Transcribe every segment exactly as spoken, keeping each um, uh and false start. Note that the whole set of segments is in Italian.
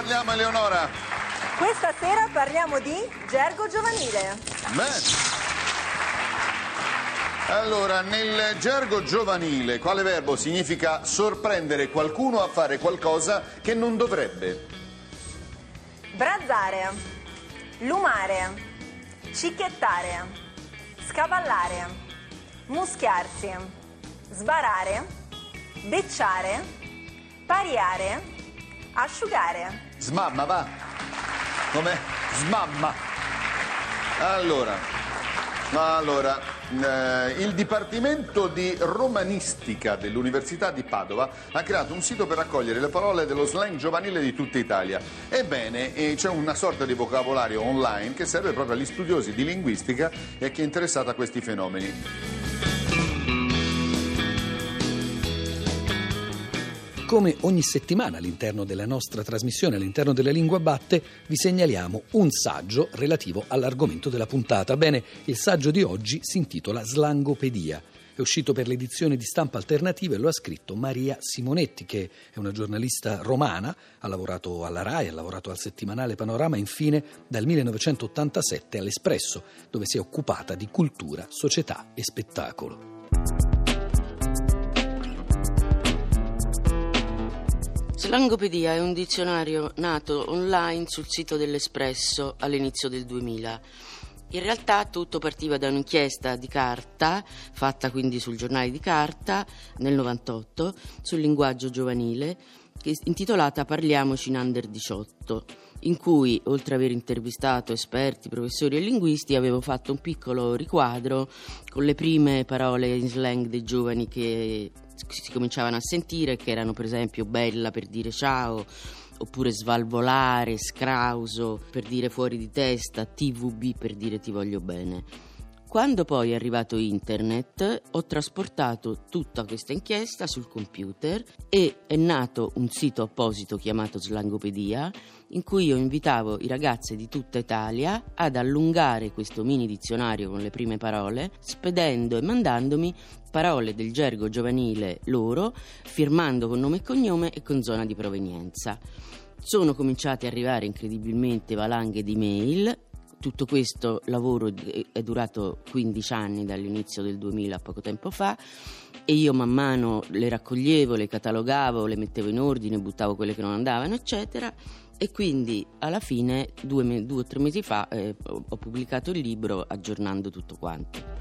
parliamo, Eleonora? Questa sera parliamo di gergo giovanile. Beh. Allora, nel gergo giovanile, quale verbo significa sorprendere qualcuno a fare qualcosa che non dovrebbe? Brazzare, lumare, cicchettare, scavallare, muschiarsi, sbarare, becciare, pariare, asciugare. Smamma, va! Come? Smamma! Allora, allora eh, il Dipartimento di Romanistica dell'Università di Padova ha creato un sito per raccogliere le parole dello slang giovanile di tutta Italia. Ebbene, eh, c'è una sorta di vocabolario online che serve proprio agli studiosi di linguistica e a chi è interessato a questi fenomeni. Come ogni settimana all'interno della nostra trasmissione, all'interno della Lingua Batte, vi segnaliamo un saggio relativo all'argomento della puntata. Bene, il saggio di oggi si intitola Slangopedia. È uscito per l'edizione di Stampa Alternativa e lo ha scritto Maria Simonetti, che è una giornalista romana, ha lavorato alla RAI, ha lavorato al settimanale Panorama e infine dal millenovecentottantasette all'Espresso, dove si è occupata di cultura, società e spettacolo. Slangopedia è un dizionario nato online sul sito dell'Espresso all'inizio del duemila. In realtà tutto partiva da un'inchiesta di carta, fatta quindi sul giornale di carta nel novantotto, sul linguaggio giovanile, intitolata Parliamoci in Under diciotto, in cui, oltre ad aver intervistato esperti, professori e linguisti, avevo fatto un piccolo riquadro con le prime parole in slang dei giovani che si cominciavano a sentire, che erano per esempio bella per dire ciao, oppure svalvolare, scrauso per dire fuori di testa, T V B per dire ti voglio bene. Quando poi è arrivato internet, ho trasportato tutta questa inchiesta sul computer e è nato un sito apposito chiamato Slangopedia, in cui io invitavo i ragazzi di tutta Italia ad allungare questo mini dizionario con le prime parole, spedendo e mandandomi parole del gergo giovanile loro, firmando con nome e cognome e con zona di provenienza. Sono cominciate ad arrivare incredibilmente valanghe di mail. Tutto questo lavoro è durato quindici anni dall'inizio del duemila, poco tempo fa, e io man mano le raccoglievo, le catalogavo, le mettevo in ordine, buttavo quelle che non andavano, eccetera. E quindi alla fine, due, due o tre mesi fa, eh, ho pubblicato il libro aggiornando tutto quanto.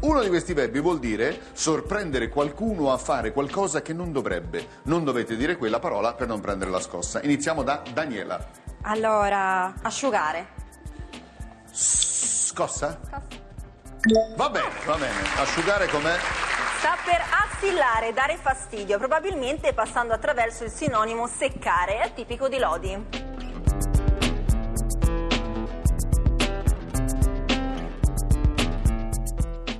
Uno di questi verbi vuol dire sorprendere qualcuno a fare qualcosa che non dovrebbe. Non dovete dire quella parola per non prendere la scossa. Iniziamo da Daniela. Allora, asciugare. Scossa? Va bene, va bene. Asciugare com'è? Sta per assillare, dare fastidio, probabilmente passando attraverso il sinonimo seccare, è tipico di Lodi.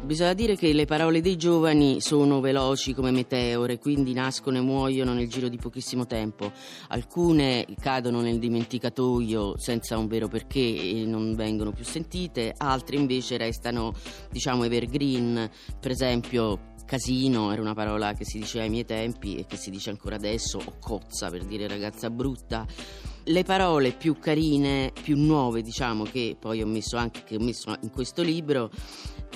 Bisogna dire che le parole dei giovani sono veloci come meteore, quindi nascono e muoiono nel giro di pochissimo tempo. Alcune cadono nel dimenticatoio senza un vero perché e non vengono più sentite, altre invece restano, diciamo, evergreen. Per esempio casino era una parola che si diceva ai miei tempi e che si dice ancora adesso, o cozza per dire ragazza brutta. Le parole più carine, più nuove, diciamo, che poi ho messo anche che ho messo in questo libro,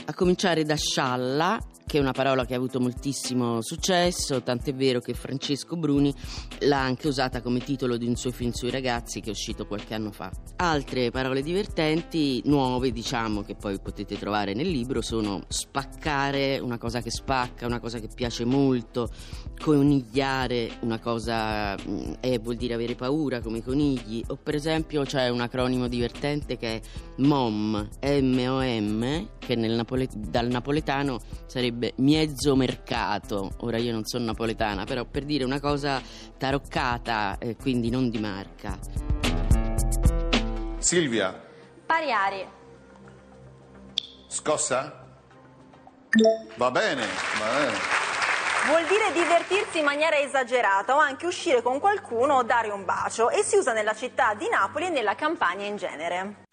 a cominciare da scialla, che è una parola che ha avuto moltissimo successo, tant'è vero che Francesco Bruni l'ha anche usata come titolo di un suo film sui ragazzi che è uscito qualche anno fa. Altre parole divertenti, nuove, diciamo, che poi potete trovare nel libro, sono spaccare, una cosa che spacca, una cosa che piace molto, conigliare, una cosa eh, vuol dire avere paura come i conigli, o per esempio c'è un acronimo divertente che è MOM, M O M, che nel napole- dal napoletano sarebbe mezzo mercato. Ora io non sono napoletana, però per dire una cosa taroccata, eh, quindi non di marca. Silvia. Pariare. Scossa? Va bene, va bene. Vuol dire divertirsi in maniera esagerata o anche uscire con qualcuno o dare un bacio, e si usa nella città di Napoli e nella Campania in genere.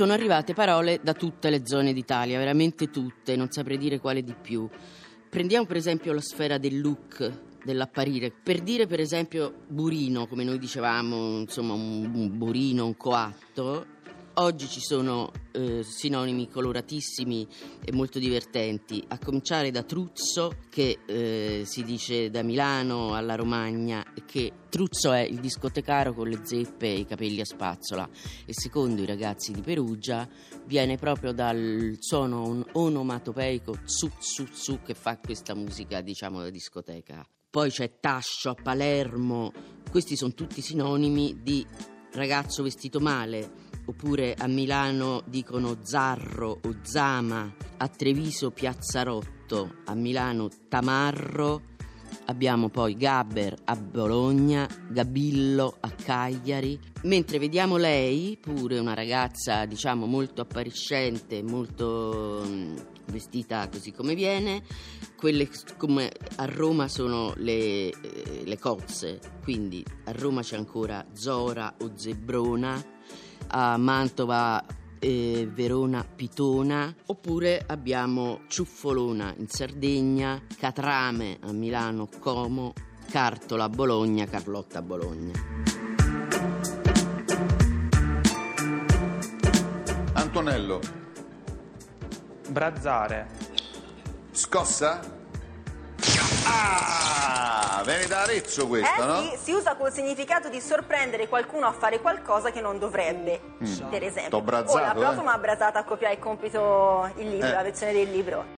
sono arrivate parole da tutte le zone d'Italia, veramente tutte, non saprei dire quale di più. Prendiamo per esempio la sfera del look, dell'apparire, per dire per esempio burino, come noi dicevamo, insomma un burino, un coatto. Oggi ci sono eh, sinonimi coloratissimi e molto divertenti, a cominciare da truzzo, che eh, si dice da Milano alla Romagna, che truzzo è il discotecaro con le zeppe e i capelli a spazzola, e secondo i ragazzi di Perugia viene proprio dal suono onomatopeico tsu tsu tsu, che fa questa musica, diciamo, da discoteca. Poi c'è tascio a Palermo, questi sono tutti sinonimi di ragazzo vestito male. Oppure a Milano dicono zarro o zama, a Treviso piazzarotto, a Milano tamarro, abbiamo poi gabber a Bologna, gabillo a Cagliari. Mentre vediamo lei, pure una ragazza diciamo molto appariscente, molto vestita così come viene, quelle come a Roma sono le, le cozze, quindi a Roma c'è ancora zora o zebrona, a Mantova e eh, Verona pitona, oppure abbiamo ciuffolona in Sardegna, catrame a Milano, Como, cartola a Bologna, Carlotta a Bologna. Antonello. Brazzare. Scossa? Ah, viene da Arezzo questo, eh, no? Sì, si usa col significato di sorprendere qualcuno a fare qualcosa che non dovrebbe. Mm. Per esempio, o oh, la prof eh? mi ha abbrazata a copiare il compito, il libro, eh. la lezione del libro.